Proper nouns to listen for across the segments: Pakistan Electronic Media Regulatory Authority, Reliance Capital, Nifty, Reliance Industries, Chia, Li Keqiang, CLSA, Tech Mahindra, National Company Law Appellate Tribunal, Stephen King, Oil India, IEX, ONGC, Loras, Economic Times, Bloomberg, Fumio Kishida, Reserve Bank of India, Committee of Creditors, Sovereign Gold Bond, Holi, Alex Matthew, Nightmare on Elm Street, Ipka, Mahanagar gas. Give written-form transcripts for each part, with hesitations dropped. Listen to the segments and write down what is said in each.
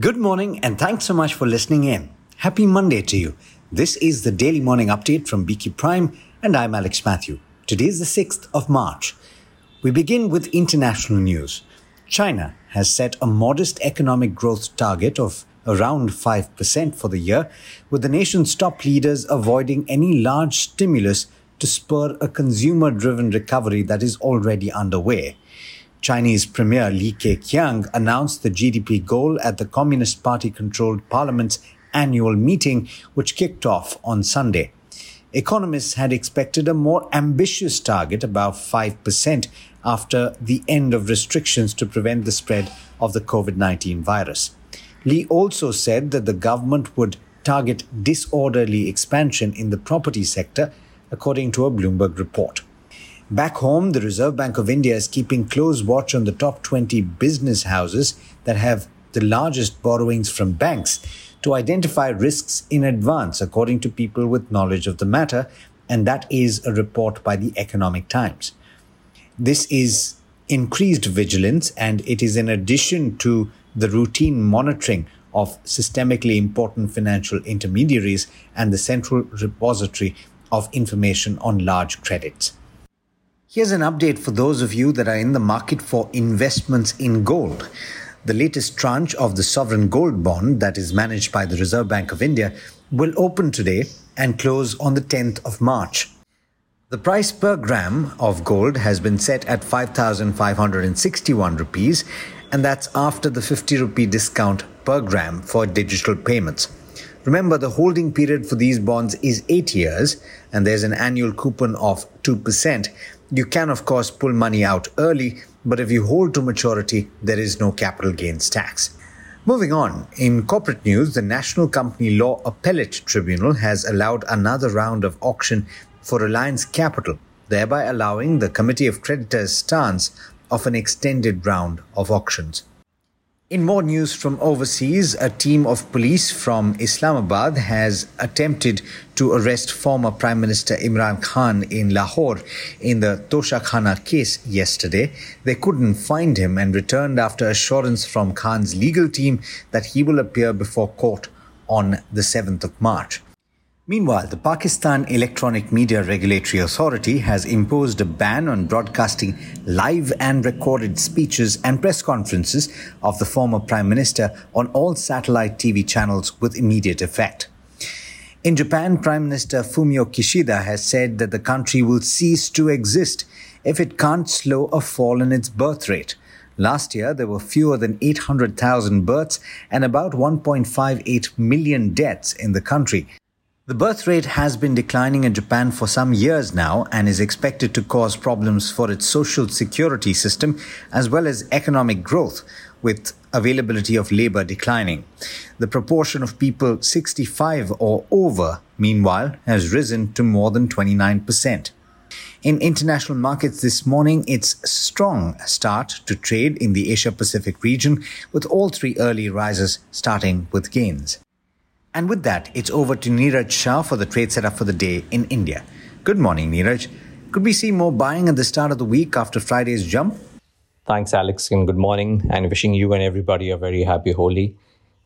Good morning and thanks so much for listening in. Happy Monday to you. This is the Daily Morning Update from BQ Prime and I'm Alex Matthew. Today is the 6th of March. We begin with international news. China has set a modest economic growth target of around 5% for the year, with the nation's top leaders avoiding any large stimulus to spur a consumer-driven recovery that is already underway. Chinese Premier Li Keqiang announced the GDP goal at the Communist Party-controlled Parliament's annual meeting, which kicked off on Sunday. Economists had expected a more ambitious target, about 5%, after the end of restrictions to prevent the spread of the COVID-19 virus. Li also said that the government would target disorderly expansion in the property sector, according to a Bloomberg report. Back home, the Reserve Bank of India is keeping close watch on the top 20 business houses that have the largest borrowings from banks to identify risks in advance, according to people with knowledge of the matter, and that is a report by the Economic Times. This is increased vigilance, and it is in addition to the routine monitoring of systemically important financial intermediaries and the central repository of information on large credits. Here's an update for those of you that are in the market for investments in gold. The latest tranche of the Sovereign Gold Bond that is managed by the Reserve Bank of India will open today and close on the 10th of March. The price per gram of gold has been set at 5,561 rupees, and that's after the 50 rupee discount per gram for digital payments. Remember, the holding period for these bonds is 8 years, and there's an annual coupon of 2%. You can, of course, pull money out early, but if you hold to maturity, there is no capital gains tax. Moving on, in corporate news, the National Company Law Appellate Tribunal has allowed another round of auction for Reliance Capital, thereby allowing the Committee of Creditors' stance of an extended round of auctions. In more news from overseas, a team of police from Islamabad has attempted to arrest former Prime Minister Imran Khan in Lahore in the Toshakhana case yesterday. They couldn't find him and returned after assurance from Khan's legal team that he will appear before court on the 7th of March. Meanwhile, the Pakistan Electronic Media Regulatory Authority has imposed a ban on broadcasting live and recorded speeches and press conferences of the former Prime Minister on all satellite TV channels with immediate effect. In Japan, Prime Minister Fumio Kishida has said that the country will cease to exist if it can't slow a fall in its birth rate. Last year, there were fewer than 800,000 births and about 1.58 million deaths in the country. The birth rate has been declining in Japan for some years now and is expected to cause problems for its social security system as well as economic growth, with availability of labor declining. The proportion of people 65 or over, meanwhile, has risen to more than 29%. In international markets this morning, it's a strong start to trade in the Asia Pacific region, with all three early rises starting with gains. And with that, it's over to Neeraj Shah for the trade setup for the day in India. Good morning, Neeraj. Could we see more buying at the start of the week after Friday's jump? Thanks, Alex, and good morning, and wishing you and everybody a very happy Holi.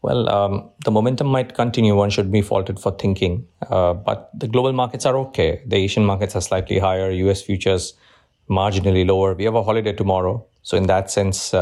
Well, the momentum might continue. One should be faulted for thinking, but the global markets are okay. The Asian markets are slightly higher, US futures marginally lower. We have a holiday tomorrow, so in that sense,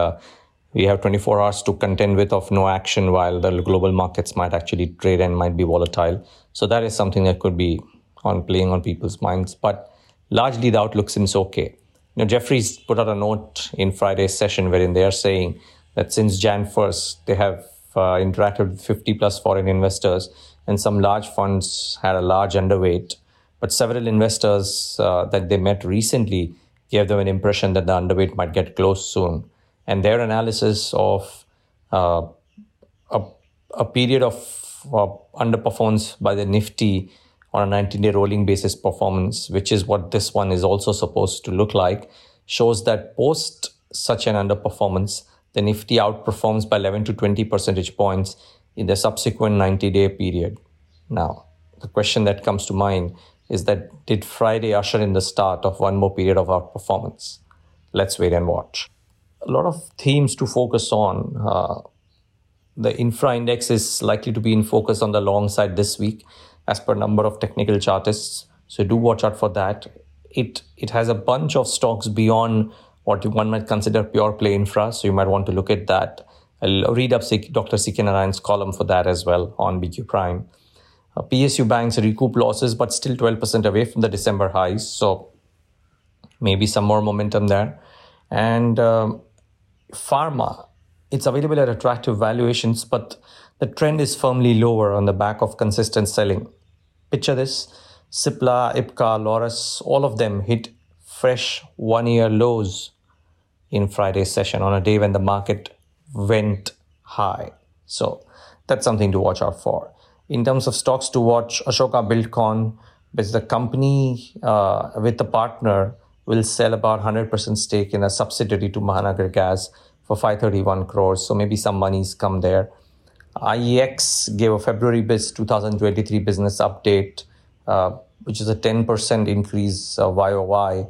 we have 24 hours to contend with of no action, while the global markets might actually trade and might be volatile. So that is something that could be playing on people's minds. But largely the outlook seems okay. Now, Jefferies put out a note in Friday's session wherein they are saying that since Jan 1st, they have interacted with 50 plus foreign investors, and some large funds had a large underweight. But several investors that they met recently gave them an impression that the underweight might get closed soon. And their analysis of a period of underperformance by the Nifty on a 19-day rolling basis performance, which is what this one is also supposed to look like, shows that post such an underperformance, the Nifty outperforms by 11 to 20 percentage points in the subsequent 90-day period. Now, the question that comes to mind is that did Friday usher in the start of one more period of outperformance? Let's wait and watch. A lot of themes to focus on The infra index is likely to be in focus on the long side this week as per number of technical chartists. So do watch out for that. It has a bunch of stocks beyond what one might consider pure play infra. So you might want to look at that. I'll read up Dr. C.K. Narayan's column for that as well on BQ Prime. PSU banks recoup losses, but still 12% away from the December highs. So maybe some more momentum there. And pharma, it's available at attractive valuations, but the trend is firmly lower on the back of consistent selling. Picture this, Cipla, Ipka, Loras, all of them hit fresh one-year lows in Friday's session on a day when the market went high. So that's something to watch out for. In terms of stocks to watch, Ashoka BuildCon, which the company with a partner will sell about 100% stake in a subsidiary to Mahanagar Gas for 531 crores. So maybe some money's come there. IEX gave a February 2023 business update, which is a 10% increase YOY.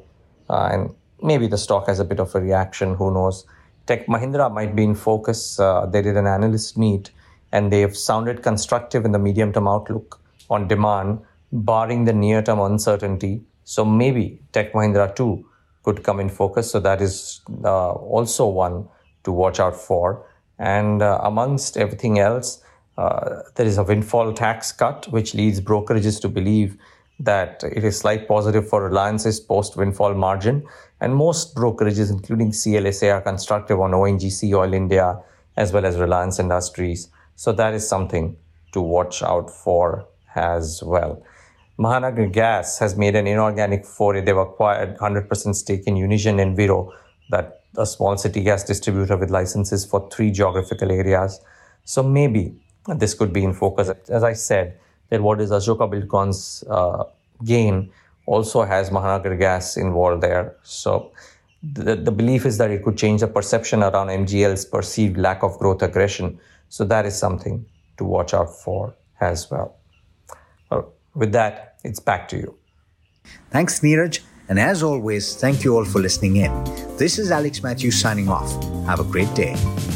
And maybe the stock has a bit of a reaction, who knows. Tech Mahindra might be in focus. They did an analyst meet and they've sounded constructive in the medium-term outlook on demand, barring the near-term uncertainty. So maybe Tech Mahindra too could come in focus. So that is also one to watch out for. And amongst everything else, there is a windfall tax cut, which leads brokerages to believe that it is slight positive for Reliance's post-windfall margin. And most brokerages, including CLSA, are constructive on ONGC, Oil India, as well as Reliance Industries. So that is something to watch out for as well. Mahanagar Gas has made an inorganic foray. They've acquired 100% stake in Unison Enviro, that a small city gas distributor with licenses for 3 geographical areas. So maybe this could be in focus. As I said, that what is Ashoka BuildCon's gain also has Mahanagar Gas involved there. So the belief is that it could change the perception around MGL's perceived lack of growth aggression. So that is something to watch out for as well. With that, it's back to you. Thanks, Neeraj. And as always, thank you all for listening in. This is Alex Matthews signing off. Have a great day.